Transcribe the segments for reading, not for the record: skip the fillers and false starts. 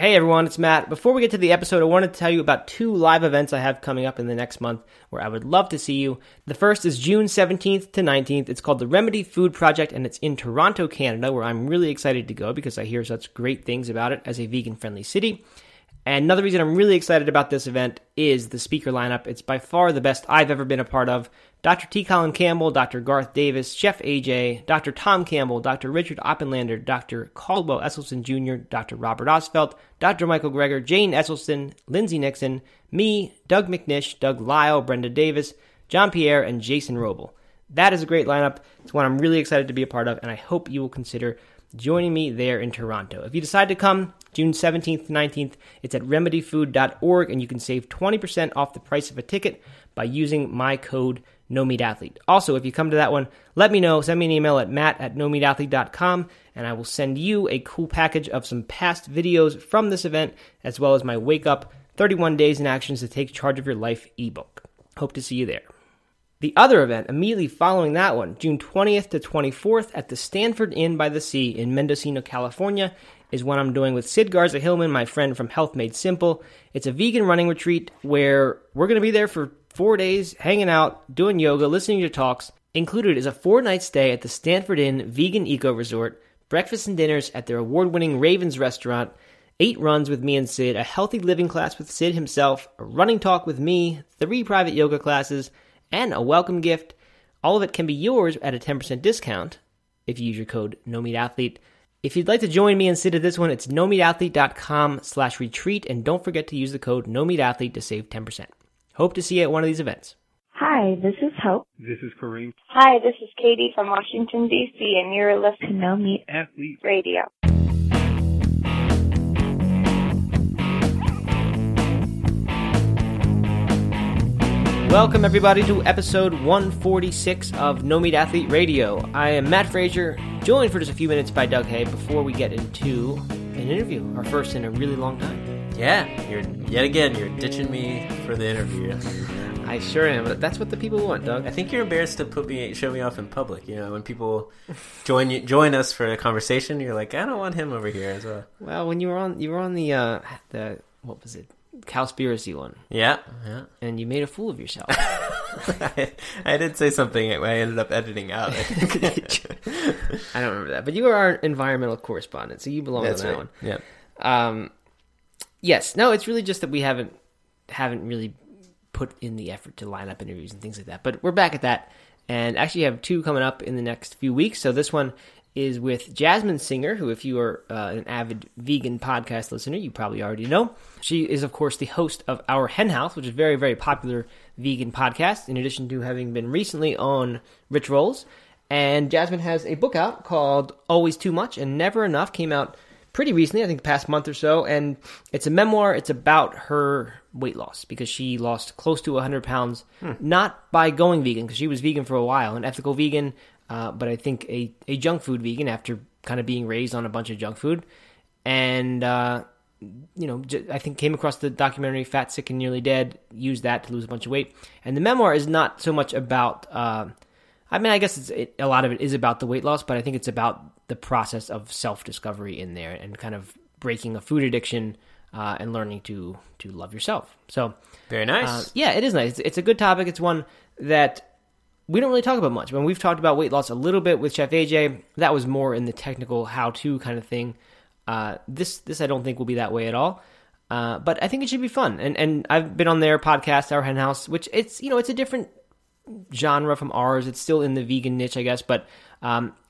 Hey everyone, it's Matt. Before we get to the episode, I wanted to tell you about two live events I have coming up in the next month where I would love to see you. The first is June 17th to 19th. It's called the Remedy Food Project, and it's in Toronto, Canada, where I'm really excited to go because I hear such great things about it as a vegan-friendly city. And another reason I'm really excited about this event is the speaker lineup. It's by far the best I've ever been a part of. Dr. T. Colin Campbell, Dr. Garth Davis, Chef AJ, Dr. Tom Campbell, Dr. Richard Oppenlander, Dr. Caldwell Esselstyn Jr., Dr. Robert Ostfeld, Dr. Michael Greger, Jane Esselstyn, Lindsey Nixon, me, Doug McNish, Doug Lyle, Brenda Davis, John Pierre, and Jason Roble. That is a great lineup. It's one I'm really excited to be a part of, and I hope you will consider joining me there in Toronto. If you decide to come, June 17th to 19th, it's at remedyfood.org, and you can save 20% off the price of a ticket by using my code No Meat Athlete. Also, if you come to that one, let me know. Send me an email at matt@nomeatathlete.com, and I will send you a cool package of some past videos from this event, as well as my Wake Up 31 Days in Actions to Take Charge of Your Life ebook. Hope to see you there. The other event, immediately following that one, June 20th to 24th at the Stanford Inn by the Sea in Mendocino, California, is one I'm doing with Sid Garza-Hillman, my friend from Health Made Simple. It's a vegan running retreat where we're going to be there for 4 days, hanging out, doing yoga, listening to talks. Included is a 4-night stay at the Stanford Inn Vegan Eco Resort, breakfast and dinners at their award-winning Ravens Restaurant, 8 runs with me and Sid, a healthy living class with Sid himself, a running talk with me, 3 private yoga classes, and a welcome gift. All of it can be yours at a 10% discount if you use your code NoMeatAthlete. If you'd like to join me and Sid at this one, it's nomeatathlete.com/retreat, and don't forget to use the code NoMeatAthlete to save 10%. Hope to see you at one of these events. Hi, this is Hope. This is Kareem. Hi, this is Katie from Washington, D.C., and you're listening to No Meat Athlete Radio. Welcome, everybody, to episode 146 of No Meat Athlete Radio. I am Matt Frazier, joined for just a few minutes by Doug Hay before we get into an interview, our first in a really long time. Yeah, you're ditching me for the interview. I sure am, but that's what the people want, Doug. I think you're embarrassed to show me off in public. You know, when people join us for a conversation, you're like, I don't want him over here as well. Well, when you were on the what was it? Cowspiracy one. Yeah. And you made a fool of yourself. I did say something I ended up editing out. I don't remember that. But you are our environmental correspondent, so you belong on that right. One. Yeah. Yes. No, it's really just that we haven't really put in the effort to line up interviews and things like that. But we're back at that. And actually have 2 coming up in the next few weeks. So this one is with Jasmine Singer, who, if you are an avid vegan podcast listener, you probably already know. She is, of course, the host of Our Hen House, which is a very, very popular vegan podcast, in addition to having been recently on Rich Rolls. And Jasmine has a book out called Always Too Much and Never Enough, came out pretty recently, I think the past month or so, and it's a memoir. It's about her weight loss, because she lost close to 100 pounds, not by going vegan, because she was vegan for a while, an ethical vegan, but I think a junk food vegan after kind of being raised on a bunch of junk food. And, I think came across the documentary Fat, Sick, and Nearly Dead, used that to lose a bunch of weight. And the memoir is not so much about, I guess a lot of it is about the weight loss, but I think it's about the process of self-discovery in there and kind of breaking a food addiction and learning to love yourself. So very nice. Yeah, it is nice. It's a good topic. It's one that we don't really talk about much. When we've talked about weight loss a little bit with Chef AJ, that was more in the technical how-to kind of thing. This I don't think will be that way at all. But I think it should be fun. And I've been on their podcast, Our Hen House, which it's a different genre from ours. It's still in the vegan niche, I guess, but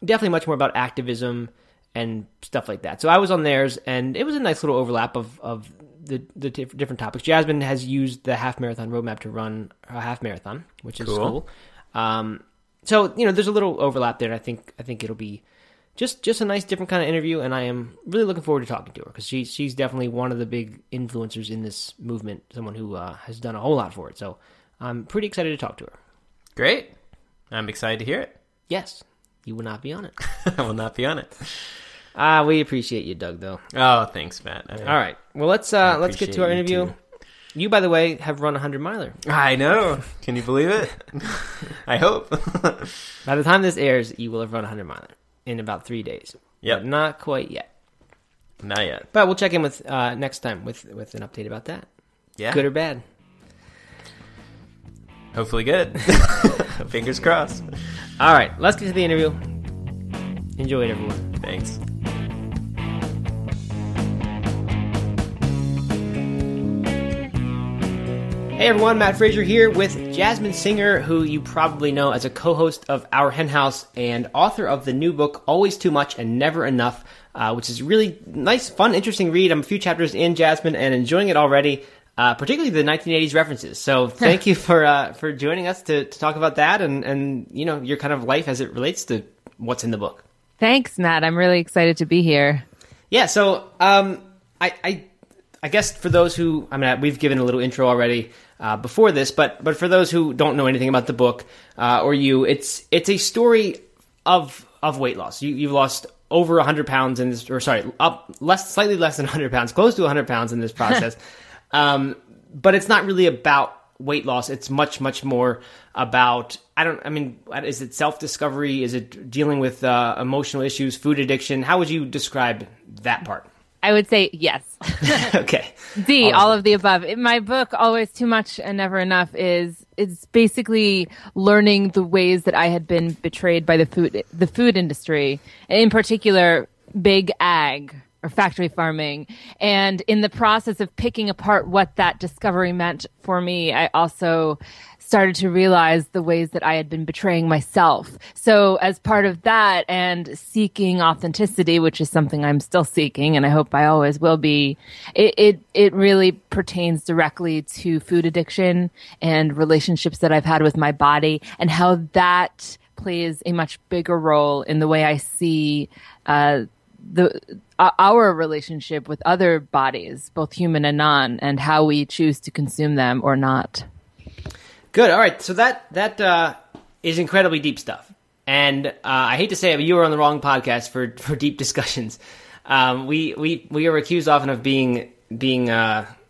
definitely much more about activism and stuff like that. So I was on theirs, and it was a nice little overlap of the different topics. Jasmine has used the half marathon roadmap to run a half marathon, which is cool. So there's a little overlap there, and I think it'll be just a nice different kind of interview, and I am really looking forward to talking to her, because she's definitely one of the big influencers in this movement, someone who has done a whole lot for it, so I'm pretty excited to talk to her. Great. I'm excited to hear it. Yes. You will not be on it. I will not be on it. We appreciate you, Doug, though. Oh, thanks, Matt. All right. Well, let's get to our interview. You, by the way, have run a 100-miler. I know. Can you believe it? I hope. By the time this airs, you will have run a 100-miler in about 3 days. Yeah. Not quite yet. Not yet. But we'll check in with next time with an update about that. Yeah. Good or bad? Hopefully good. Fingers crossed. All right. Let's get to the interview. Enjoy it, everyone. Thanks. Hey everyone, Matt Frazier here with Jasmine Singer, who you probably know as a co-host of Our Hen House and author of the new book, Always Too Much and Never Enough, which is really nice, fun, interesting read. I'm a few chapters in, Jasmine, and enjoying it already, particularly the 1980s references. So thank you for joining us to talk about that and you know your kind of life as it relates to what's in the book. Thanks, Matt. I'm really excited to be here. Yeah, so I guess for those who, I mean, we've given a little intro already before this, but for those who don't know anything about the book or you, it's a story of weight loss. You've lost over 100 pounds in this, or sorry, slightly less than 100 pounds, close to 100 pounds in this process. But it's not really about weight loss. It's much, much more about, is it self-discovery? Is it dealing with emotional issues, food addiction? How would you describe that part? I would say yes. Okay. D, all of the above. In my book, Always Too Much and Never Enough, is basically learning the ways that I had been betrayed by the food industry, and in particular, big ag or factory farming. And in the process of picking apart what that discovery meant for me, I also started to realize the ways that I had been betraying myself. So as part of that and seeking authenticity, which is something I'm still seeking and I hope I always will be, it really pertains directly to food addiction and relationships that I've had with my body and how that plays a much bigger role in the way I see our relationship with other bodies, both human and non, and how we choose to consume them or not. Good. All right. So that is incredibly deep stuff. And I hate to say it, but you were on the wrong podcast for deep discussions. We are accused often of being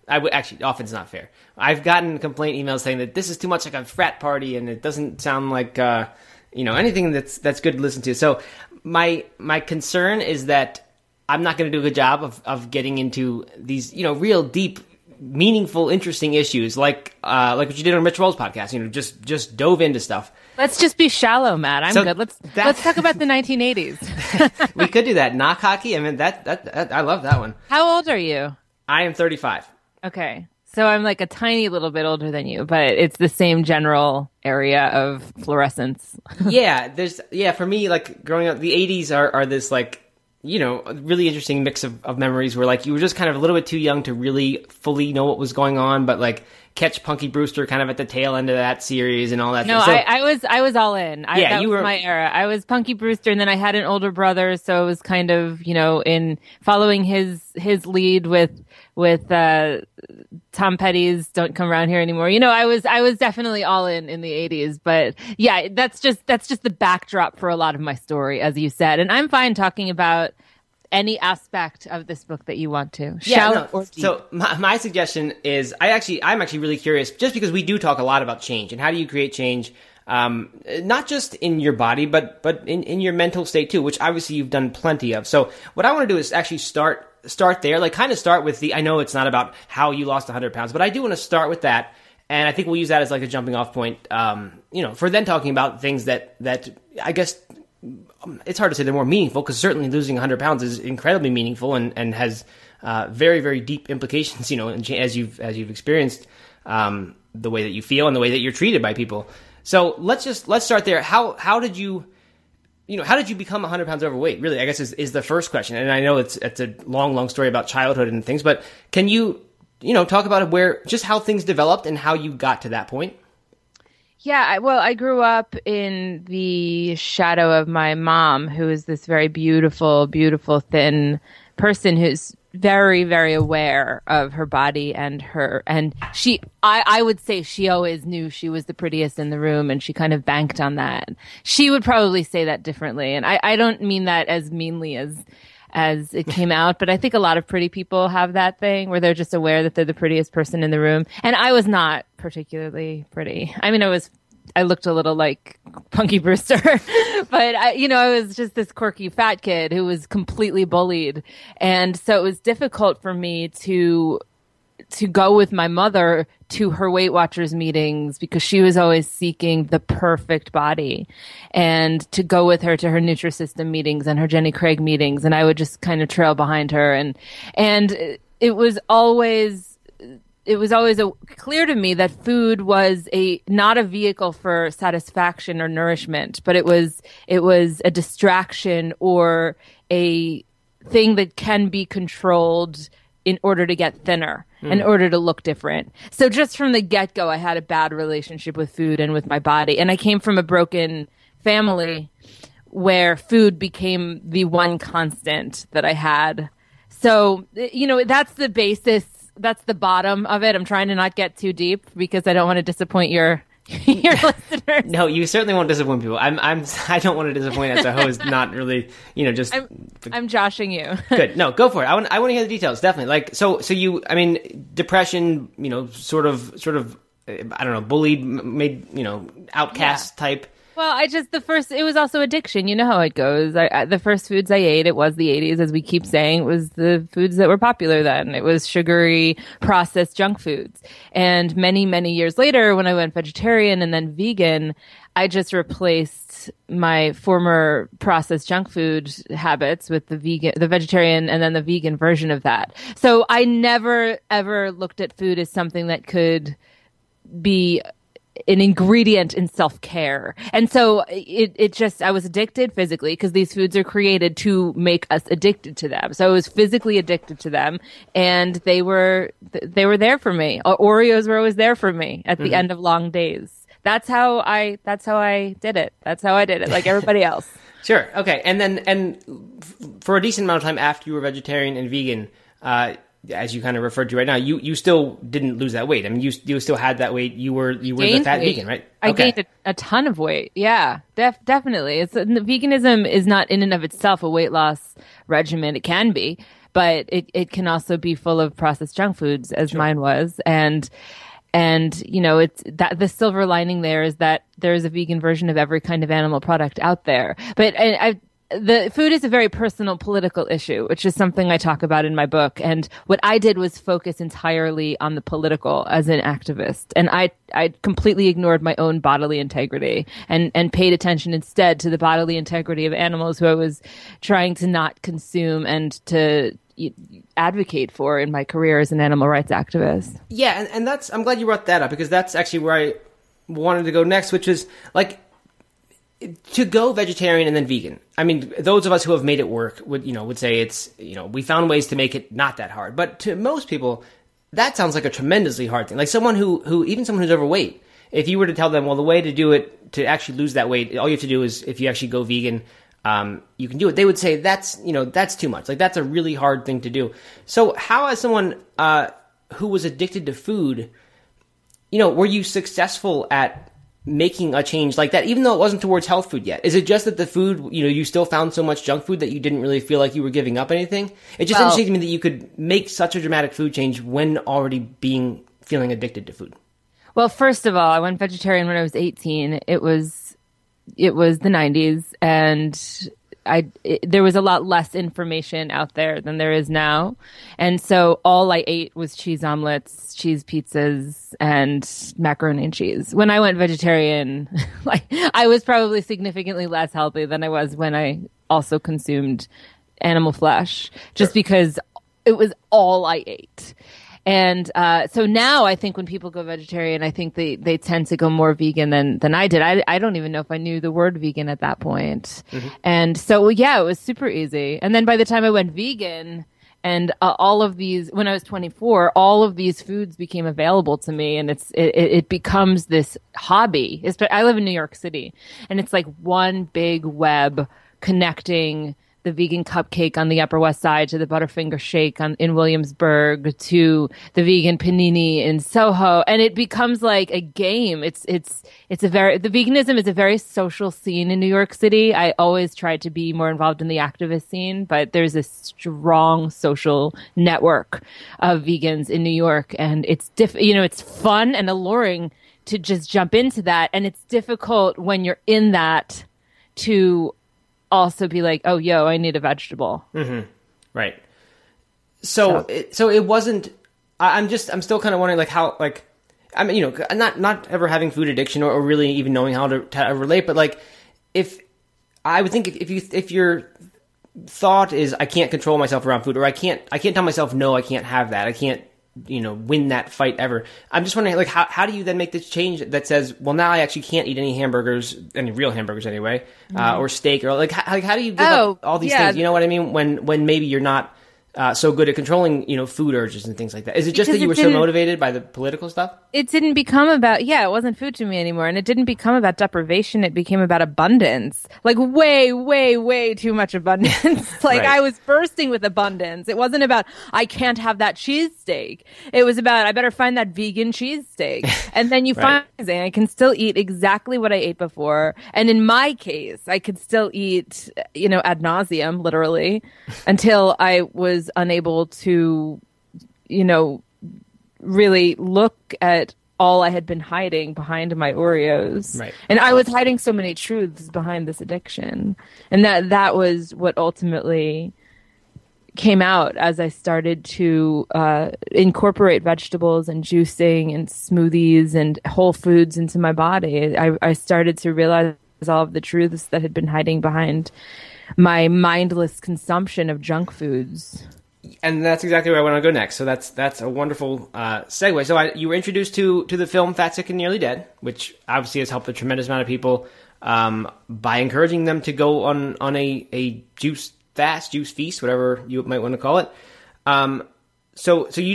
actually, often's not fair. I've gotten complaint emails saying that this is too much like a frat party and it doesn't sound like anything that's good to listen to. So my concern is that I'm not going to do a good job of getting into these, real deep, meaningful, interesting issues like what you did on Rich Roll's podcast. Just dove into stuff. Let's just be shallow, Matt. I'm so good. Let's talk about the 1980s. We could do that. Knock hockey. I mean that I love that one. How old are you? I am 35. Okay, so I'm like a tiny little bit older than you, but it's the same general area of fluorescence. Yeah, for me, like growing up, the 80s are this like, a really interesting mix of memories where like you were just kind of a little bit too young to really fully know what was going on, but like catch Punky Brewster kind of at the tail end of that series and all that. No, so, I was all in. That was my era. I was Punky Brewster, and then I had an older brother, so it was kind of in following his lead with Tom Petty's "Don't Come Around Here Anymore." I was definitely all in the 80s, but yeah, that's just the backdrop for a lot of my story, as you said. And I'm fine talking about any aspect of this book that you want to. So my suggestion is, I'm actually really curious, just because we do talk a lot about change and how do you create change, not just in your body, but in your mental state too, which obviously you've done plenty of. So what I want to do is actually start there, like kind of start with I know it's not about how you lost 100 pounds, but I do want to start with that. And I think we'll use that as like a jumping off point, for then talking about things that I guess it's hard to say they're more meaningful, because certainly losing 100 pounds is incredibly meaningful and has very, very deep implications, as you've experienced the way that you feel and the way that you're treated by people. So let's start there. How did you become 100 pounds overweight? Really, I guess is the first question. And I know it's a long, long story about childhood and things, but can you, talk about just how things developed and how you got to that point? Yeah, I grew up in the shadow of my mom, who is this very beautiful, beautiful, thin person who's very, very aware of her body and she, I would say she always knew she was the prettiest in the room, and she kind of banked on that. She would probably say that differently. And I don't mean that as meanly as it came out, but I think a lot of pretty people have that thing where they're just aware that they're the prettiest person in the room. And I was not particularly pretty. I mean, I was I looked a little like Punky Brewster, but I was just this quirky fat kid who was completely bullied. And so it was difficult for me to go with my mother to her Weight Watchers meetings because she was always seeking the perfect body, and to go with her to her Nutrisystem meetings and her Jenny Craig meetings. And I would just kind of trail behind her. And it was always clear to me that food was not a vehicle for satisfaction or nourishment, but it was a distraction or a thing that can be controlled in order to get thinner, in order to look different. So just from the get-go, I had a bad relationship with food and with my body. And I came from a broken family where food became the one constant that I had. So, that's the basis. That's the bottom of it. I'm trying to not get too deep because I don't want to disappoint your listeners. No, you certainly won't disappoint people. I don't want to disappoint as a host. Not really, I'm joshing you. Good. No, go for it. I want to hear the details. Definitely. Like, so you, I mean, depression, sort of, I don't know, bullied, made, outcast type. Well, it was also addiction. You know how it goes. The first foods I ate, it was the 80s, as we keep saying, it was the foods that were popular then. It was sugary, processed junk foods. And many, many years later, when I went vegetarian and then vegan, I just replaced my former processed junk food habits with the vegetarian and then the vegan version of that. So I never, ever looked at food as something that could be an ingredient in self-care. And so I was addicted physically because these foods are created to make us addicted to them. So I was physically addicted to them, and they were there for me. Oreos were always there for me at the end of long days. That's how I did it. That's how I did it, like everybody else. Sure. Okay. And then, for a decent amount of time after you were vegetarian and vegan, as you kind of referred to right now, you still didn't lose that weight. I mean, you still had that weight. You were the fat vegan, right? I gained a ton of weight. Yeah, definitely. Veganism is not in and of itself a weight loss regimen. It can be, but it can also be full of processed junk foods, as mine was. And it's that the silver lining there is that there is a vegan version of every kind of animal product out there. But the food is a very personal political issue, which is something I talk about in my book. And what I did was focus entirely on the political as an activist. And I completely ignored my own bodily integrity and paid attention instead to the bodily integrity of animals who I was trying to not consume and to advocate for in my career as an animal rights activist. Yeah. And that's, I'm glad you brought that up, because that's actually where I wanted to go next, which is like, to go vegetarian and then vegan. I mean, those of us who have made it work would say it's, we found ways to make it not that hard. But to most people, that sounds like a tremendously hard thing. Like someone who's overweight, if you were to tell them, well, the way to do it, to actually lose that weight, all you have to do is if you actually go vegan, you can do it. They would say that's too much. Like that's a really hard thing to do. So how, as someone who was addicted to food, were you successful at making a change like that, even though it wasn't towards health food yet? Is it just that the food, you still found so much junk food that you didn't really feel like you were giving up anything? It just interesting to me that you could make such a dramatic food change when already feeling addicted to food. Well, first of all, I went vegetarian when I was 18. It was the 90s, and there was a lot less information out there than there is now. And so all I ate was cheese omelets, cheese pizzas, and macaroni and cheese. When I went vegetarian, I was probably significantly less healthy than I was when I also consumed animal flesh, just because it was all I ate. And so now I think when people go vegetarian, I think they tend to go more vegan than I did. I don't even know if I knew the word vegan at that point. Mm-hmm. And so, it was super easy. And then by the time I went vegan and when I was 24, all of these foods became available to me. And it becomes this hobby. I live in New York City, and it's like one big web connecting the vegan cupcake on the Upper West Side to the Butterfinger shake in Williamsburg to the vegan panini in Soho. And it becomes like a game. The veganism is a very social scene in New York City. I always tried to be more involved in the activist scene, but there's a strong social network of vegans in New York. And it's it's fun and alluring to just jump into that. And it's difficult when you're in that to also be like, oh, yo, I need a vegetable. Mm-hmm. Right. So it wasn't, I'm still kind of wondering like how, like, I mean, you know, not ever having food addiction or really even knowing how to relate, but like if I would think if your thought is I can't control myself around food, or I can't tell myself, no, I can't have that. I can't, you know, win that fight ever. I'm just wondering, like, how do you then make this change that says, well, now I actually can't eat any hamburgers, any real hamburgers anyway, or steak, or like, how do you give up all these things? You know what I mean? When maybe you're not so good at controlling, you know, food urges and things like that. Is it just because that you were so motivated by the political stuff? It didn't become about, it wasn't food to me anymore. And it didn't become about deprivation. It became about abundance, like way, way, way too much abundance. Like right. I was bursting with abundance. It wasn't about, I can't have that cheesesteak. It was about, I better find that vegan cheesesteak. And then you right. find, I can still eat exactly what I ate before. And in my case, I could still eat, you know, ad nauseum, literally, until I was unable to, you know, really look at all I had been hiding behind my Oreos. Right. And I was hiding so many truths behind this addiction. And that was what ultimately came out as I started to incorporate vegetables and juicing and smoothies and whole foods into my body. I started to realize all of the truths that had been hiding behind my mindless consumption of junk foods. And that's exactly where I want to go next. So that's a wonderful segue. So you were introduced to the film Fat, Sick, and Nearly Dead, which obviously has helped a tremendous amount of people by encouraging them to go on a juice fast, juice feast, whatever you might want to call it. So did you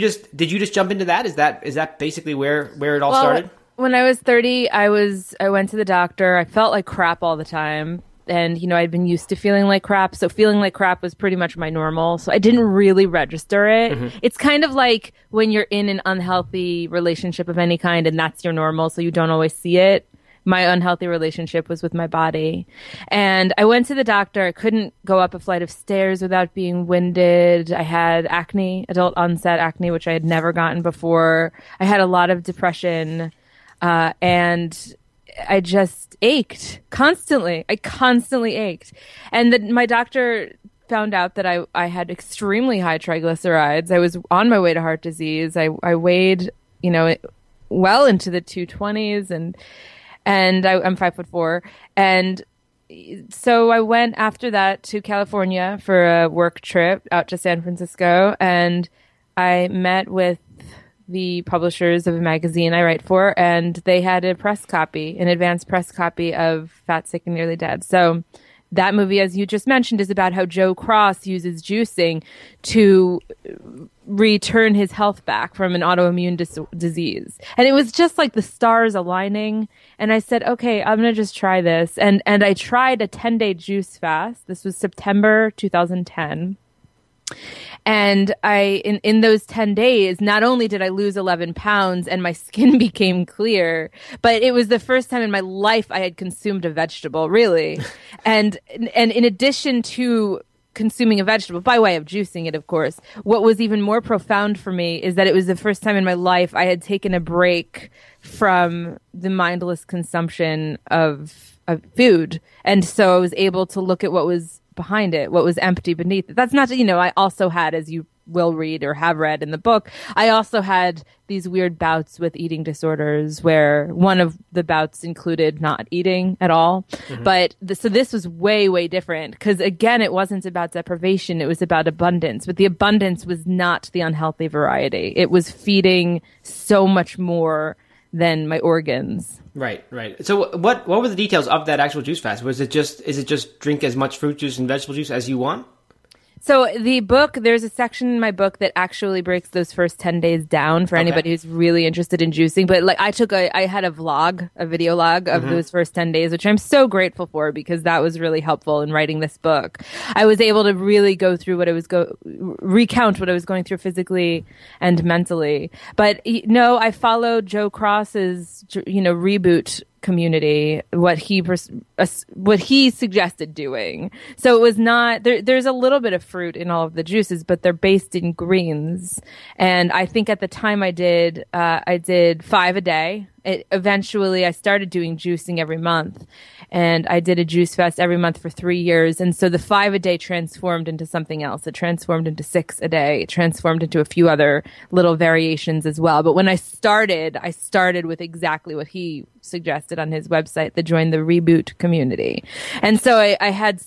just jump into that? Is that basically where it all started? When I was 30, I went to the doctor. I felt like crap all the time. And, you know, I'd been used to feeling like crap. So feeling like crap was pretty much my normal. So I didn't really register it. Mm-hmm. It's kind of like when you're in an unhealthy relationship of any kind and that's your normal. So you don't always see it. My unhealthy relationship was with my body. And I went to the doctor. I couldn't go up a flight of stairs without being winded. I had acne, adult onset acne, which I had never gotten before. I had a lot of depression. And I just ached constantly. I constantly ached. And then my doctor found out that I had extremely high triglycerides. I was on my way to heart disease. I weighed, you know, well into the 220s and I'm 5'4". And so I went after that to California for a work trip out to San Francisco. And I met with the publishers of a magazine I write for, and they had a press copy, an advanced press copy of Fat, Sick, and Nearly Dead. So that movie, as you just mentioned, is about how Joe Cross uses juicing to return his health back from an autoimmune disease. And it was just like the stars aligning. And I said, okay, I'm going to just try this. And I tried a 10-day juice fast. This was September 2010. And in those 10 days, not only did I lose 11 pounds and my skin became clear, but it was the first time in my life I had consumed a vegetable, really. And in addition to consuming a vegetable, by way of juicing it, of course, what was even more profound for me is that it was the first time in my life I had taken a break from the mindless consumption of food. And so I was able to look at what was behind it, what was empty beneath it. That's not, you know, I also had, as you will read or have read in the book, I also had these weird bouts with eating disorders where one of the bouts included not eating at all. Mm-hmm. So this was way, way different because, again, it wasn't about deprivation. It was about abundance. But the abundance was not the unhealthy variety. It was feeding so much more than my organs. Right. So what were the details of that actual juice fast? Is it just drink as much fruit juice and vegetable juice as you want? So the book, there's a section in my book that actually breaks those first 10 days down for anybody who's really interested in juicing. But like I had a video log of those first 10 days, which I'm so grateful for because that was really helpful in writing this book. I was able to really go through recount what I was going through physically and mentally. But no, I followed Joe Cross's, you know, Reboot community, what he suggested doing. So it was not there's a little bit of fruit in all of the juices, but they're based in greens. And I think at the time I did 5 a day eventually I started doing juicing every month, and I did a juice fest every month for 3 years. And so the 5 a day transformed into something else. It transformed into 6 a day. It transformed into a few other little variations as well. But when I started with exactly what he suggested on his website, the Join the Reboot community. And so I had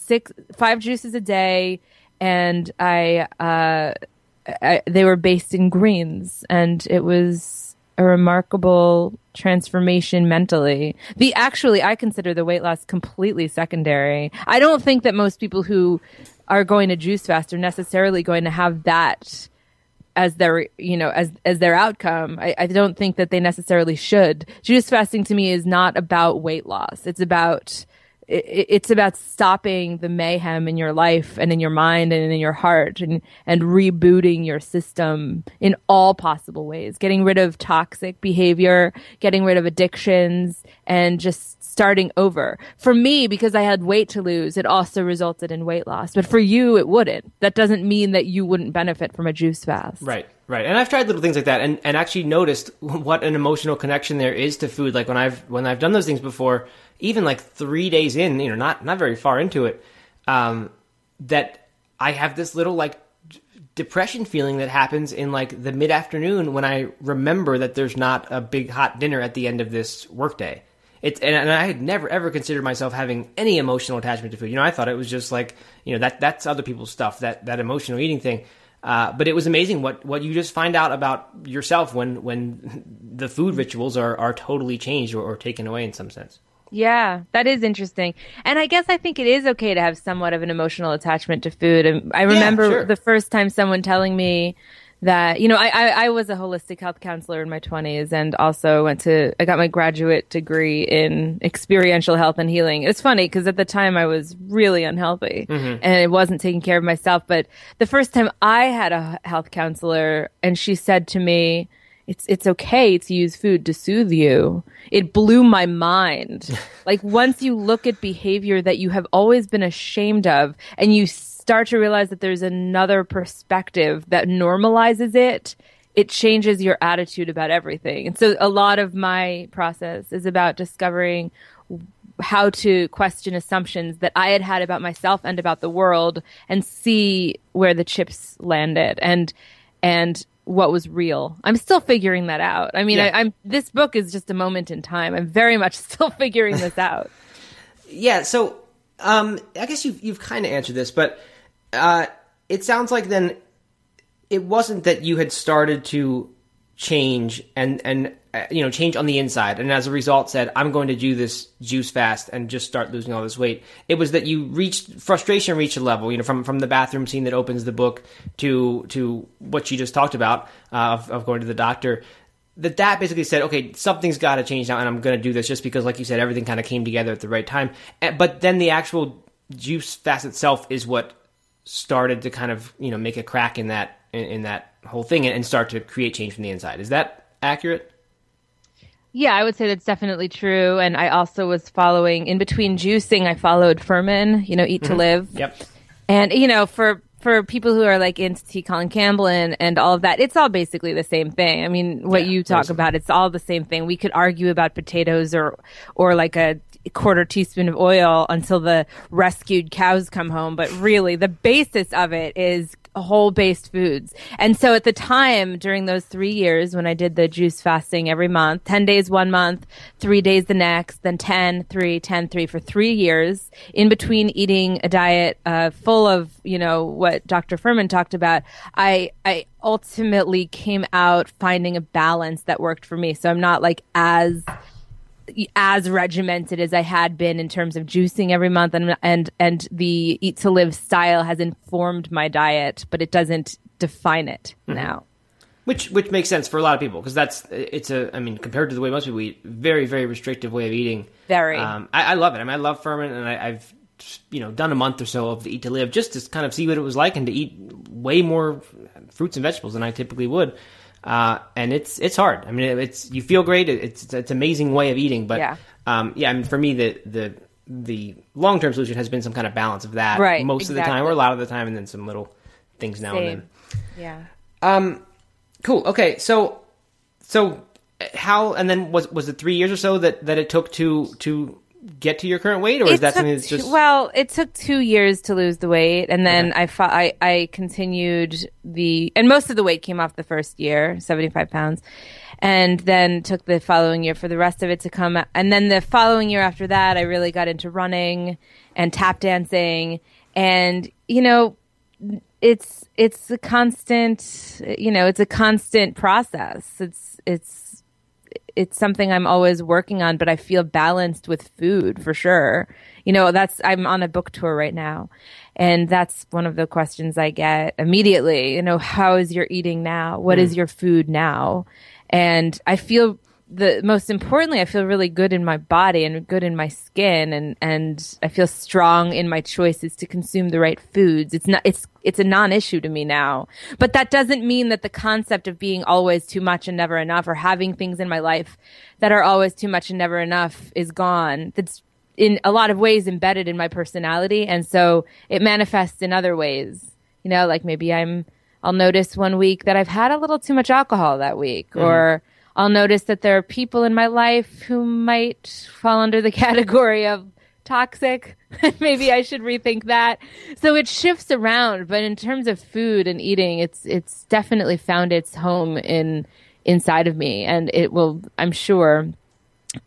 five juices a day, and they were based in greens, and it was a remarkable transformation mentally. Actually, I consider the weight loss completely secondary. I don't think that most people who are going to juice fast are necessarily going to have that as their, you know, as their outcome. I don't think that they necessarily should. Juice fasting to me is not about weight loss. It's about stopping the mayhem in your life and in your mind and in your heart, and rebooting your system in all possible ways, getting rid of toxic behavior, getting rid of addictions, and just starting over. For me, because I had weight to lose, it also resulted in weight loss. But for you, it wouldn't. That doesn't mean that you wouldn't benefit from a juice fast. Right. Right. And I've tried little things like that and actually noticed what an emotional connection there is to food. Like when I've done those things before, even like 3 days in, you know, not very far into it, that I have this little like depression feeling that happens in like the mid-afternoon when I remember that there's not a big hot dinner at the end of this workday. And I had never ever considered myself having any emotional attachment to food. You know, I thought it was just like, you know, that's other people's stuff, that emotional eating thing. But it was amazing what you just find out about yourself when the food rituals are totally changed or taken away in some sense. Yeah, that is interesting. And I guess I think it is okay to have somewhat of an emotional attachment to food. And I remember the first time someone telling me that, you know, I was a holistic health counselor in my 20s, and also I got my graduate degree in experiential health and healing. It's funny because at the time I was really unhealthy and I wasn't taking care of myself. But the first time I had a health counselor, and she said to me, it's okay to use food to soothe you. It blew my mind. Like once you look at behavior that you have always been ashamed of, and you start to realize that there's another perspective that normalizes it, it changes your attitude about everything. And so a lot of my process is about discovering how to question assumptions that I had about myself and about the world, and see where the chips landed and what was real. I'm still figuring that out. I mean, I'm this book is just a moment in time. I'm very much still figuring this out. Yeah, so I guess you've kind of answered this, but it sounds like then it wasn't that you had started to change and you know, change on the inside, and as a result said, I'm going to do this juice fast and just start losing all this weight. It was that you reached a level, you know, from the bathroom scene that opens the book to what you just talked about of going to the doctor. That basically said, okay, something's got to change now, and I'm going to do this just because, like you said, everything kind of came together at the right time. But then the actual juice fast itself is what started to kind of, you know, make a crack in that whole thing and start to create change from the inside. Is that accurate? Yeah, I would say that's definitely true. And I also was following, in between juicing, I followed Furman, you know, Eat to Live. Yep. And, you know, for people who are like into T. Colin Campbell and all of that, it's all basically the same thing. I mean, what you talk about, it's all the same thing. We could argue about potatoes or like a quarter teaspoon of oil until the rescued cows come home. But really, the basis of it is whole-based foods. And so at the time, during those 3 years when I did the juice fasting every month, 10 days one month, 3 days the next, then 10, 3, 10, 3 for 3 years, in between eating a diet full of, you know, what Dr. Furman talked about, I ultimately came out finding a balance that worked for me. So I'm not like as regimented as I had been in terms of juicing every month, and the Eat to Live style has informed my diet, but it doesn't define it now. Which makes sense for a lot of people, because compared to the way most people eat, very, very restrictive way of eating. Very. I love it. I mean, I love Furman, and I've you know, done a month or so of the Eat to Live just to kind of see what it was like, and to eat way more fruits and vegetables than I typically would. And it's hard. I mean, you feel great. It's an amazing way of eating, but I mean, for me, the long-term solution has been some kind of balance of that most of the time, or a lot of the time, and then some little things now and then. Yeah. Cool. Okay. So how, and then was it 3 years or so that it took to get to your current weight, or is that something that's just... Well, it took 2 years to lose the weight, and then okay. I continued and most of the weight came off the first year, 75 pounds, and then took the following year for the rest of it to come, and then the following year after that, I really got into running and tap dancing, and, you know, it's a constant process. It's something I'm always working on, but I feel balanced with food for sure. You know, I'm on a book tour right now, and that's one of the questions I get immediately. You know, how is your eating now? What is your food now? And I feel most importantly, I feel really good in my body and good in my skin, and I feel strong in my choices to consume the right foods. It's a non-issue to me now. But that doesn't mean that the concept of being always too much and never enough, or having things in my life that are always too much and never enough, is gone. That's in a lot of ways embedded in my personality. And so it manifests in other ways. You know, like maybe I'll notice one week that I've had a little too much alcohol that week, mm-hmm. or I'll notice that there are people in my life who might fall under the category of toxic. Maybe I should rethink that. So it shifts around, but in terms of food and eating, it's definitely found its home inside of me, and it will, I'm sure,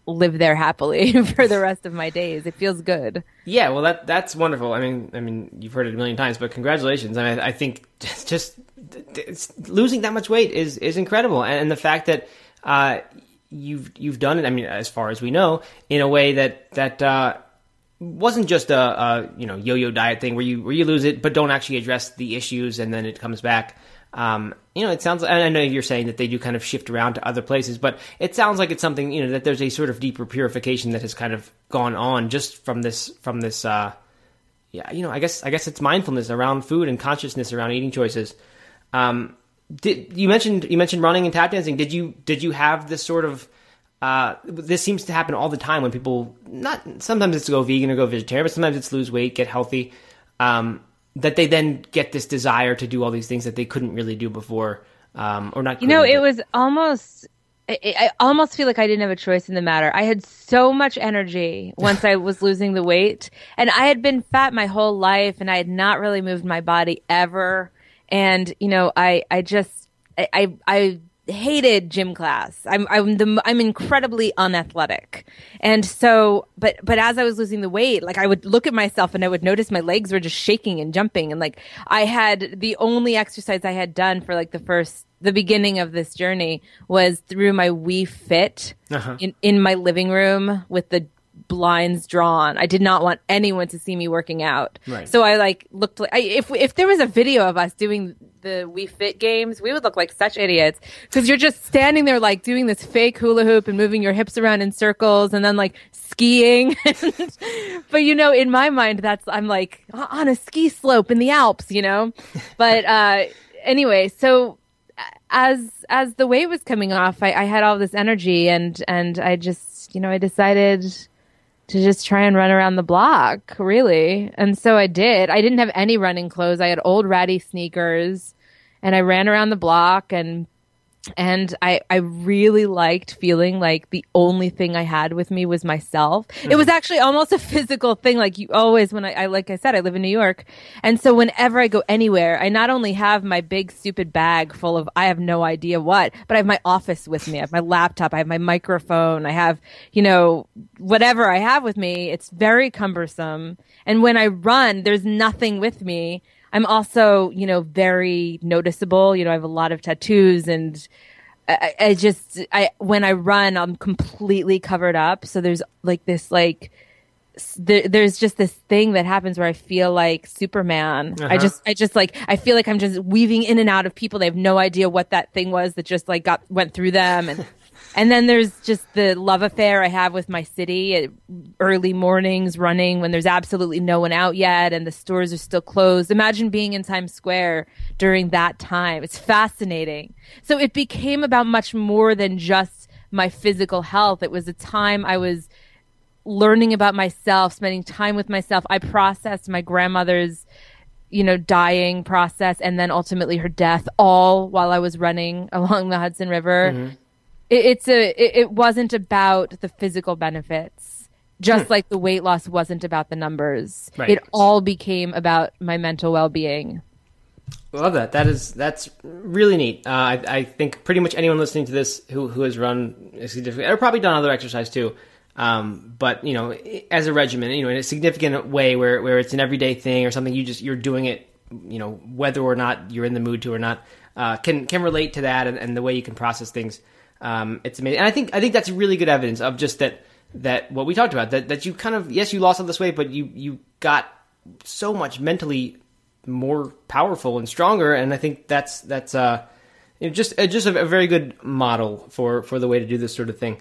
live there happily for the rest of my days. It feels good. Yeah, well, that's wonderful. I mean, you've heard it a million times, but congratulations. I mean, I think just losing that much weight is incredible, and the fact that you've done it, I mean, as far as we know, in a way that wasn't just a yo-yo diet thing where you lose it but don't actually address the issues and then it comes back. It sounds, and I know you're saying that they do kind of shift around to other places, but it sounds like it's something, you know, that there's a sort of deeper purification that has kind of gone on just from this I guess it's mindfulness around food and consciousness around eating choices. You mentioned running and tap dancing. Did you have this sort of this seems to happen all the time when people, not sometimes it's go vegan or go vegetarian, but sometimes it's lose weight, get healthy, that they then get this desire to do all these things that they couldn't really do before, or not. You know, it was almost, I almost feel like I didn't have a choice in the matter. I had so much energy once I was losing the weight, and I had been fat my whole life, and I had not really moved my body ever. And, you know, I just hated gym class. I'm incredibly unathletic. And so, but as I was losing the weight, like I would look at myself and I would notice my legs were just shaking and jumping. And like I had, the only exercise I had done for like the beginning of this journey was through my Wii Fit in my living room with the blinds drawn. I did not want anyone to see me working out. Right. So I like looked like if there was a video of us doing the Wii Fit games, we would look like such idiots, because you're just standing there like doing this fake hula hoop and moving your hips around in circles and then like skiing. But you know, in my mind, that's, I'm like on a ski slope in the Alps, you know. But anyway, so as the weight was coming off, I had all this energy, and I just, you know, I decided to just try and run around the block, really. And so I did. I didn't have any running clothes. I had old ratty sneakers, and I ran around the block, and I really liked feeling like the only thing I had with me was myself. Mm-hmm. It was actually almost a physical thing. Like you always, when I, like I said, I live in New York. And so whenever I go anywhere, I not only have my big stupid bag full of, I have no idea what, but I have my office with me. I have my laptop. I have my microphone. I have, you know, whatever I have with me. It's very cumbersome. And when I run, there's nothing with me. I'm also, you know, very noticeable. You know, I have a lot of tattoos, and I just when I run, I'm completely covered up. So there's like this, like, there's just this thing that happens where I feel like Superman. Uh-huh. I just like, I feel like I'm just weaving in and out of people. They have no idea what that thing was that just like went through them. And and then there's just the love affair I have with my city, early mornings running when there's absolutely no one out yet and the stores are still closed. Imagine being in Times Square during that time. It's fascinating. So it became about much more than just my physical health. It was a time I was learning about myself, spending time with myself. I processed my grandmother's, you know, dying process and then ultimately her death, all while I was running along the Hudson River. Mm-hmm. It wasn't about the physical benefits, just like the weight loss wasn't about the numbers. Right. It all became about my mental well-being. Love that. That's really neat. I think pretty much anyone listening to this who has run a significant, or probably done other exercise too, but you know, as a regimen, you know, in a significant way where it's an everyday thing or something you're doing it, you know, whether or not you're in the mood to or not, can relate to that and the way you can process things. It's amazing, and I think that's really good evidence of just that what we talked about, that you kind of, yes, you lost all this weight, but you got so much mentally more powerful and stronger, and I think that's you know, just a very good model for the way to do this sort of thing.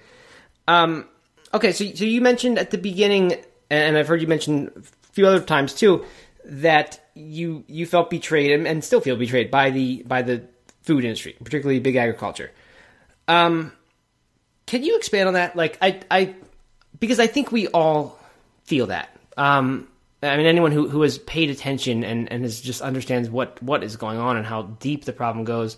Okay, so you mentioned at the beginning, and I've heard you mention a few other times too, that you felt betrayed and still feel betrayed by the food industry, particularly big agriculture. Can you expand on that? Like because I think we all feel that. I mean, anyone who has paid attention and has just understands what is going on and how deep the problem goes.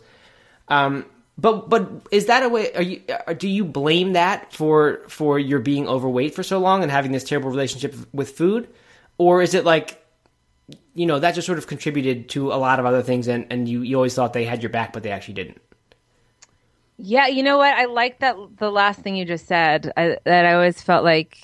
But is that a way? Do you blame that for your being overweight for so long and having this terrible relationship with food, or is it like, you know, that just sort of contributed to a lot of other things and you always thought they had your back, but they actually didn't? Yeah, you know what? I like that the last thing you just said, that I always felt like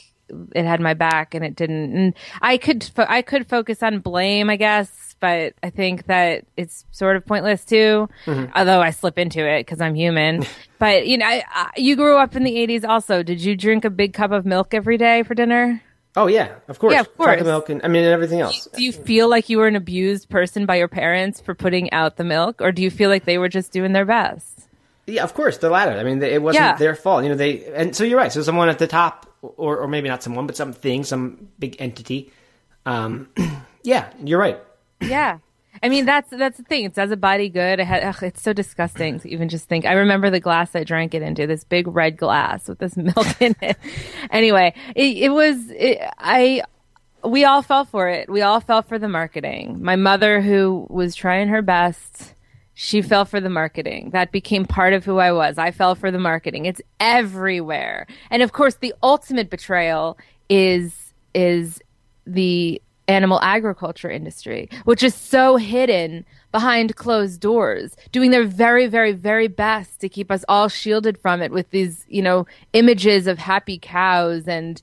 it had my back and it didn't. And I could focus on blame, I guess, but I think that it's sort of pointless too, although I slip into it because I'm human. But, you know, you grew up in the 80s also. Did you drink a big cup of milk every day for dinner? Oh, yeah, of course. Yeah, of course. Chocolate milk and everything else. Do you feel like you were an abused person by your parents for putting out the milk, or do you feel like they were just doing their best? Yeah, of course, the latter. I mean, it wasn't their fault. You know, and so you're right. So someone at the top, or maybe not someone, but something, some big entity. Yeah, you're right. Yeah. I mean, that's the thing. It does a body good. It's so disgusting to even just think. I remember the glass I drank it into, this big red glass with this milk in it. Anyway, we all fell for it. We all fell for the marketing. My mother, who was trying her best, she fell for the marketing. That became part of who I was. I fell for the marketing. It's everywhere. And of course, the ultimate betrayal is the animal agriculture industry, which is so hidden behind closed doors, doing their very, very, very best to keep us all shielded from it with these, you know, images of happy cows and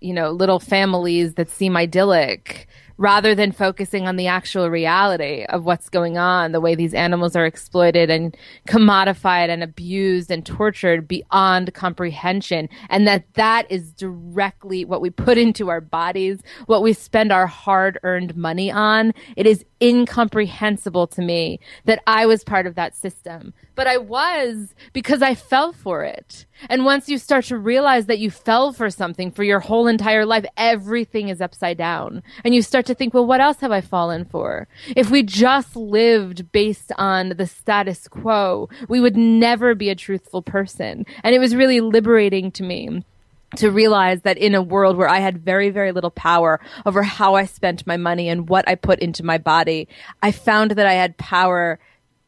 you know, little families that seem idyllic, rather than focusing on the actual reality of what's going on, the way these animals are exploited and commodified and abused and tortured beyond comprehension. And that is directly what we put into our bodies, what we spend our hard-earned money on. It is incomprehensible to me that I was part of that system. But I was, because I fell for it. And once you start to realize that you fell for something for your whole entire life, everything is upside down. And you start to think, well, what else have I fallen for? If we just lived based on the status quo, we would never be a truthful person. And it was really liberating to me to realize that in a world where I had very, very little power over how I spent my money and what I put into my body, I found that I had power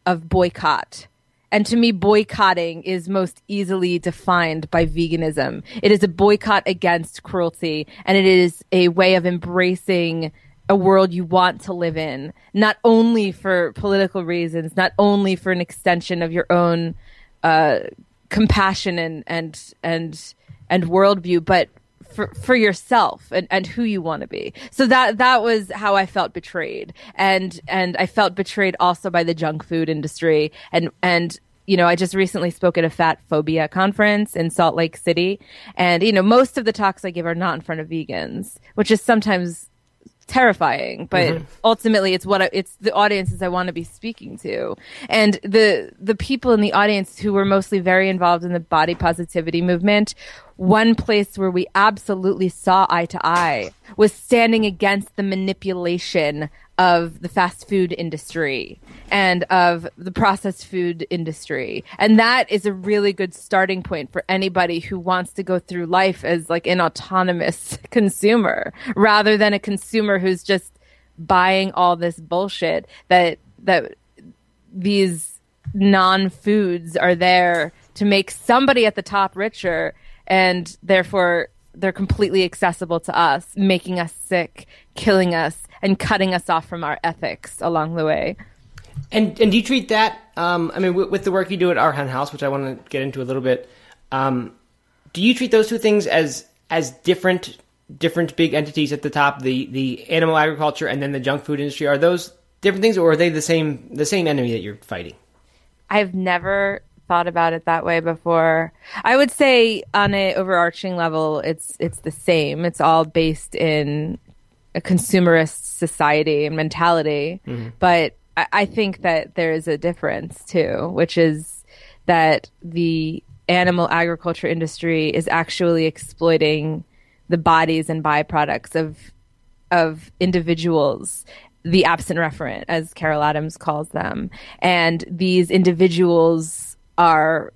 of boycott. And to me, boycotting is most easily defined by veganism. It is a boycott against cruelty, and it is a way of embracing a world you want to live in, not only for political reasons, not only for an extension of your own compassion and worldview, but for yourself and who you want to be. So that was how I felt betrayed. And I felt betrayed also by the junk food industry. And you know, I just recently spoke at a fat phobia conference in Salt Lake City. And, you know, most of the talks I give are not in front of vegans, which is sometimes terrifying, but ultimately it's it's the audiences I want to be speaking to, and the people in the audience who were mostly very involved in the body positivity movement. One place where we absolutely saw eye to eye was standing against the manipulation of the fast food industry and of the processed food industry. And that is a really good starting point for anybody who wants to go through life as like an autonomous consumer, rather than a consumer who's just buying all this bullshit that these non-foods are there to make somebody at the top richer, and therefore they're completely accessible to us, making us sick, killing us, and cutting us off from our ethics along the way. And do you treat that, I mean, with the work you do at Our Hen House, which I want to get into a little bit, do you treat those two things as different big entities at the top, the animal agriculture and then the junk food industry? Are those different things, or are they the same enemy that you're fighting? I've never thought about it that way before. I would say on an overarching level, it's the same. It's all based in a consumerist society and mentality. Mm-hmm. But I think that there is a difference too, which is that the animal agriculture industry is actually exploiting the bodies and byproducts of individuals, the absent referent, as Carol Adams calls them. And these individuals are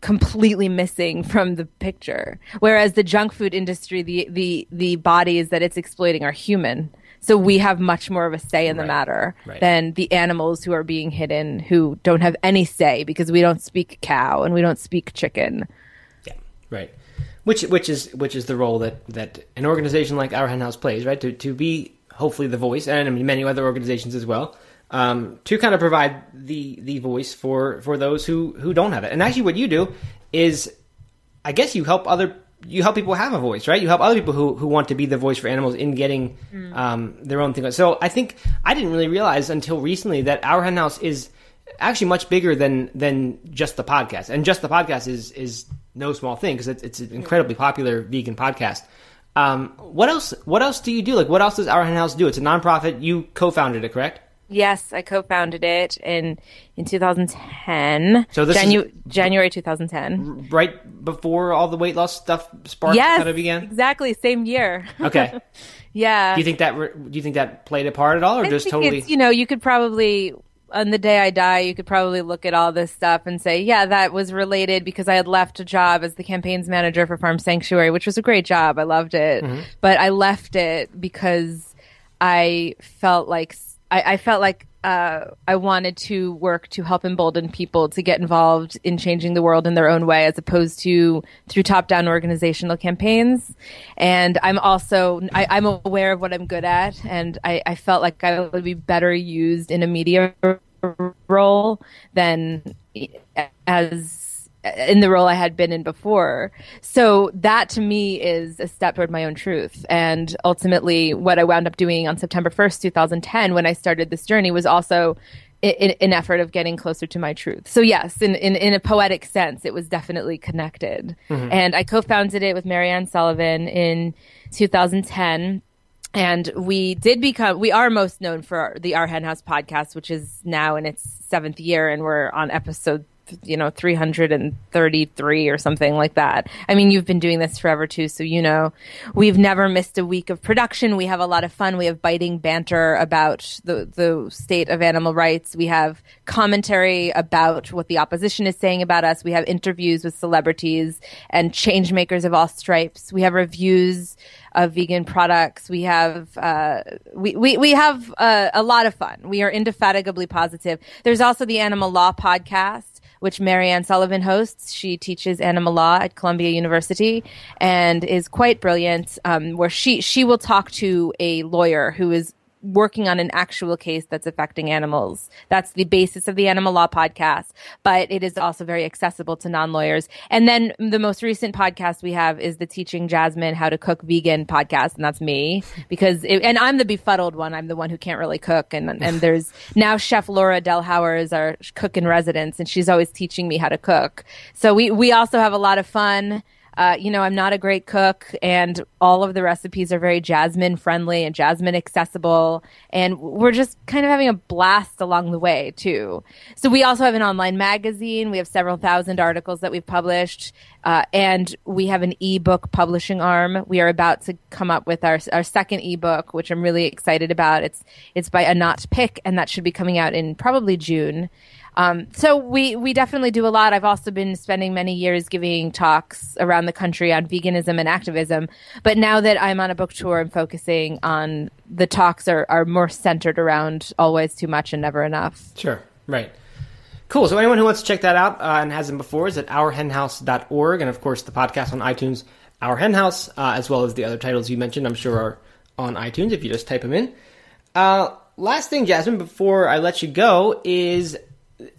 completely missing from the picture. Whereas the junk food industry, the bodies that it's exploiting are human. So we have much more of a say in the matter than the animals who are being hidden, who don't have any say because we don't speak cow and we don't speak chicken. Yeah, right. Which is the role that an organization like Our Hen House plays, right? To be hopefully the voice, and I mean, many other organizations as well, to kind of provide the voice for those who don't have it. And actually, what you do is, I guess you help people have a voice, right? You help other people who want to be the voice for animals in getting their own thing. So I think I didn't really realize until recently that Our Hen House is actually much bigger than just the podcast. And just the podcast is no small thing, because it's an incredibly popular vegan podcast. What else do you do? Like, what else does Our Hen House do? It's a nonprofit. You co-founded it, correct? Yes, I co-founded it in 2010. So this is January 2010, right before all the weight loss stuff sparked. Yes, kind of began. Exactly, same year. Okay. Yeah. Do you think that played a part at all, or I just think totally? You know, you could probably, on the day I die, you could probably look at all this stuff and say, yeah, that was related, because I had left a job as the campaigns manager for Farm Sanctuary, which was a great job. I loved it, but I left it because I felt like. I felt like I wanted to work to help embolden people to get involved in changing the world in their own way, as opposed to through top-down organizational campaigns. And I'm also I'm aware of what I'm good at, and I felt like I would be better used in a media role than as in the role I had been in before. So that to me is a step toward my own truth. And ultimately what I wound up doing on September 1st, 2010, when I started this journey, was also an effort of getting closer to my truth. So yes, in a poetic sense, it was definitely connected. Mm-hmm. And I co-founded it with Marianne Sullivan in 2010. And we are most known for the Our Hen House podcast, which is now in its 7th year. And we're on episode 333 or something like that. I mean, you've been doing this forever too, so you know, we've never missed a week of production. We have a lot of fun. We have biting banter about the state of animal rights. We have commentary about what the opposition is saying about us. We have interviews with celebrities and change makers of all stripes. We have reviews of vegan products. We have a lot of fun. We are indefatigably positive. There's also the Animal Law podcast, which Marianne Sullivan hosts. She teaches animal law at Columbia University and is quite brilliant, where she will talk to a lawyer who is working on an actual case that's affecting animals. That's the basis of the Animal Law podcast, but it is also very accessible to non-lawyers. And then the most recent podcast we have is the Teaching Jasmine How to Cook Vegan podcast, and that's me, because I'm the befuddled one. I'm the one who can't really cook, and there's now Chef Laura Delhauer is our cook in residence, and she's always teaching me how to cook. So we also have a lot of fun. I'm not a great cook, and all of the recipes are very Jasmine friendly and Jasmine accessible. And we're just kind of having a blast along the way too. So we also have an online magazine. We have several thousand articles that we've published, and we have an ebook publishing arm. We are about to come up with our second ebook, which I'm really excited about. It's by Anat Pick, and that should be coming out in probably June. So we definitely do a lot. I've also been spending many years giving talks around the country on veganism and activism. But now that I'm on a book tour, I'm focusing on the talks are more centered around Always Too Much and Never Enough. Sure. Right. Cool. So anyone who wants to check that out and hasn't before is at ourhenhouse.org. And, of course, the podcast on iTunes, Our Hen House, as well as the other titles you mentioned, I'm sure, are on iTunes if you just type them in. Last thing, Jasmine, before I let you go, is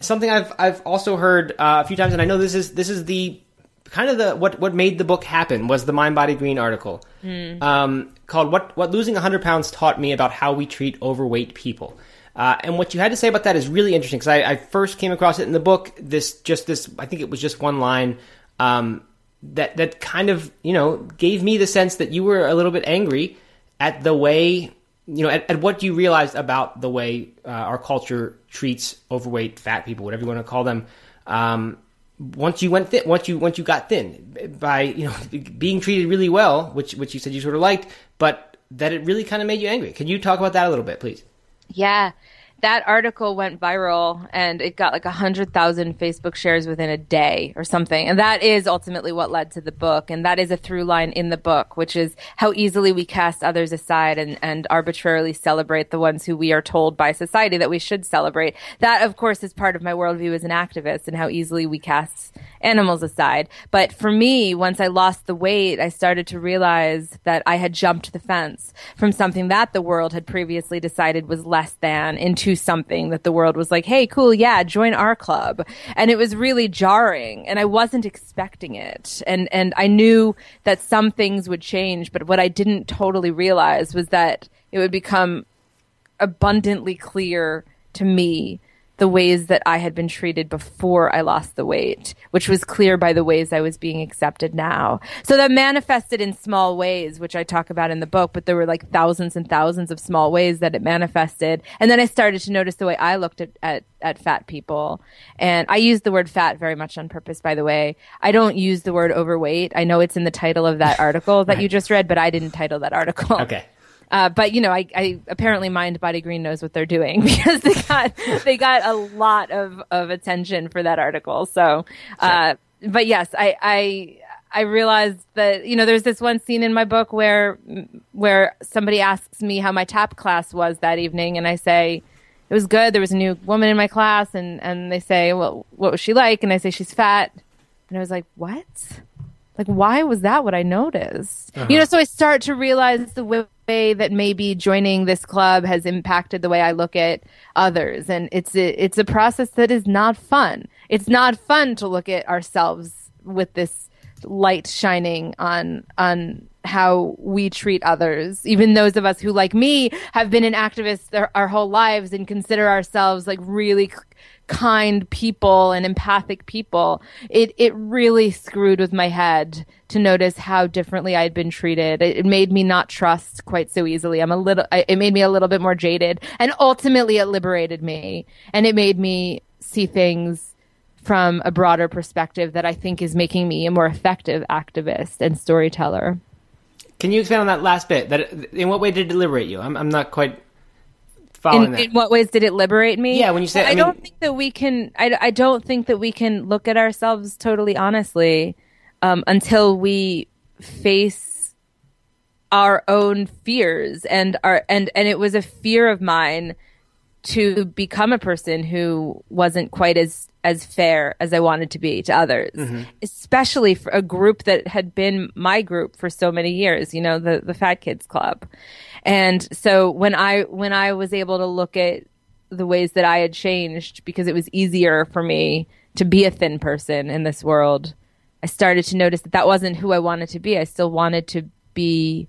something I've also heard a few times, and I know this is the kind of the what made the book happen was the Mind Body Green article called "What Losing 100 Pounds Taught Me About How We Treat Overweight People." And what you had to say about that is really interesting, because I first came across it in the book. I think it was just one line that kind of gave me the sense that you were a little bit angry at the way. At what you realized about the way our culture treats overweight, fat people, whatever you want to call them, once you got thin, by being treated really well, which you said you sort of liked, but that it really kind of made you angry. Can you talk about that a little bit, please? Yeah, that article went viral, and it got like 100,000 Facebook shares within a day or something. And that is ultimately what led to the book. And that is a through line in the book, which is how easily we cast others aside and arbitrarily celebrate the ones who we are told by society that we should celebrate. That, of course, is part of my worldview as an activist, and how easily we cast animals aside. But for me, once I lost the weight, I started to realize that I had jumped the fence from something that the world had previously decided was less than into something that the world was like, hey, cool, yeah, join our club. And it was really jarring, and I wasn't expecting it. And I knew that some things would change, but what I didn't totally realize was that it would become abundantly clear to me the ways that I had been treated before I lost the weight, which was clear by the ways I was being accepted now. So that manifested in small ways, which I talk about in the book, but there were like thousands and thousands of small ways that it manifested. And then I started to notice the way I looked at fat people. And I use the word fat very much on purpose, by the way. I don't use the word overweight. I know it's in the title of that article that you just read, but I didn't title that article. Okay. But I apparently Mind Body Green knows what they're doing, because they got a lot of attention for that article. So, sure. But yes, I realized that there's this one scene in my book where somebody asks me how my tap class was that evening, and I say it was good. There was a new woman in my class, and they say, well, what was she like? And I say she's fat, and I was like, what? Like, why was that what I noticed? Uh-huh. So I start to realize the way that maybe joining this club has impacted the way I look at others. And it's a process that is not fun. It's not fun to look at ourselves with this light shining on how we treat others. Even those of us who, like me, have been an activist our whole lives and consider ourselves like really kind people and empathic people, it really screwed with my head to notice how differently I'd been treated. It made me not trust quite so easily. It made me a little bit more jaded, and ultimately it liberated me, and it made me see things from a broader perspective that I think is making me a more effective activist and storyteller. Can you expand on that last bit? That in what way did it liberate you? I'm not quite. In what ways did it liberate me? Yeah, when you say, I don't think that we can look at ourselves totally honestly until we face our own fears and it was a fear of mine to become a person who wasn't quite as fair as I wanted to be to others, especially for a group that had been my group for so many years, the Fat Kids Club. And so when I was able to look at the ways that I had changed, because it was easier for me to be a thin person in this world, I started to notice that wasn't who I wanted to be. I still wanted to be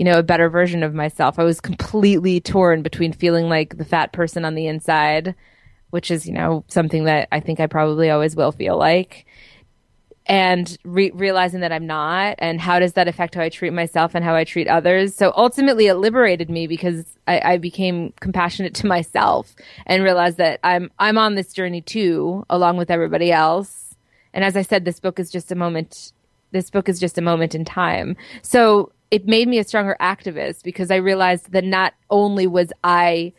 a better version of myself. I was completely torn between feeling like the fat person on the inside, which is, something that I think I probably always will feel like, and realizing that I'm not, and how does that affect how I treat myself and how I treat others. So ultimately it liberated me, because I became compassionate to myself and realized that I'm on this journey too, along with everybody else. And as I said, this book is just a moment in time. So it made me a stronger activist, because I realized that not only was I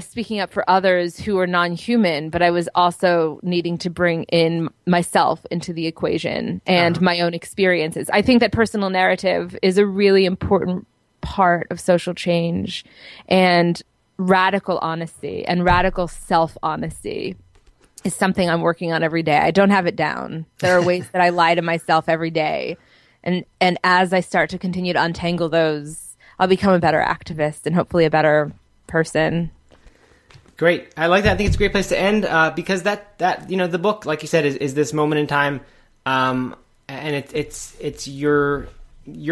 speaking up for others who are non-human, but I was also needing to bring in myself into the equation and my own experiences. I think that personal narrative is a really important part of social change, and radical honesty and radical self-honesty is something I'm working on every day. I don't have it down. There are ways that I lie to myself every day. And as I start to continue to untangle those, I'll become a better activist and hopefully a better person. Great. I like that. I think it's a great place to end because that you know, the book, like you said, is this moment in time. And it's your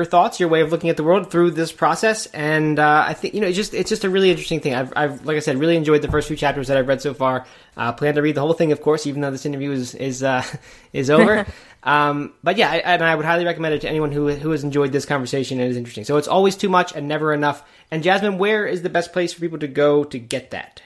thoughts, your way of looking at the world through this process. And I think, you know, it's just a really interesting thing. I've like I said, really enjoyed the first few chapters that I've read so far. Plan to read the whole thing, of course, even though this interview is over. But yeah, I would highly recommend it to anyone who has enjoyed this conversation and is interesting. So it's Always Too Much and Never Enough. And Jasmine, where is the best place for people to go to get that?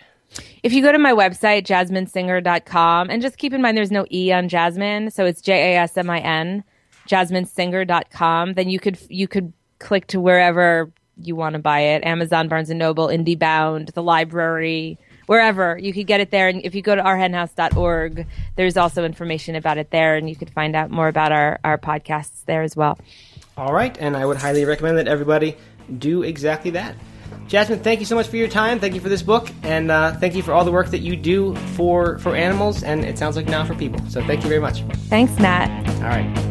If you go to my website, jasminesinger.com, and just keep in mind there's no E on Jasmine, so it's JASMIN. JasmineSinger.com, then you could click to wherever you want to buy it. Amazon, Barnes & Noble, IndieBound, the library, wherever. You could get it there. And if you go to ourhenhouse.org, there's also information about it there, and you could find out more about our podcasts there as well. All right. And I would highly recommend that everybody do exactly that. Jasmine, thank you so much for your time. Thank you for this book. And thank you for all the work that you do for animals, and it sounds like now for people. So thank you very much. Thanks, Matt. All right.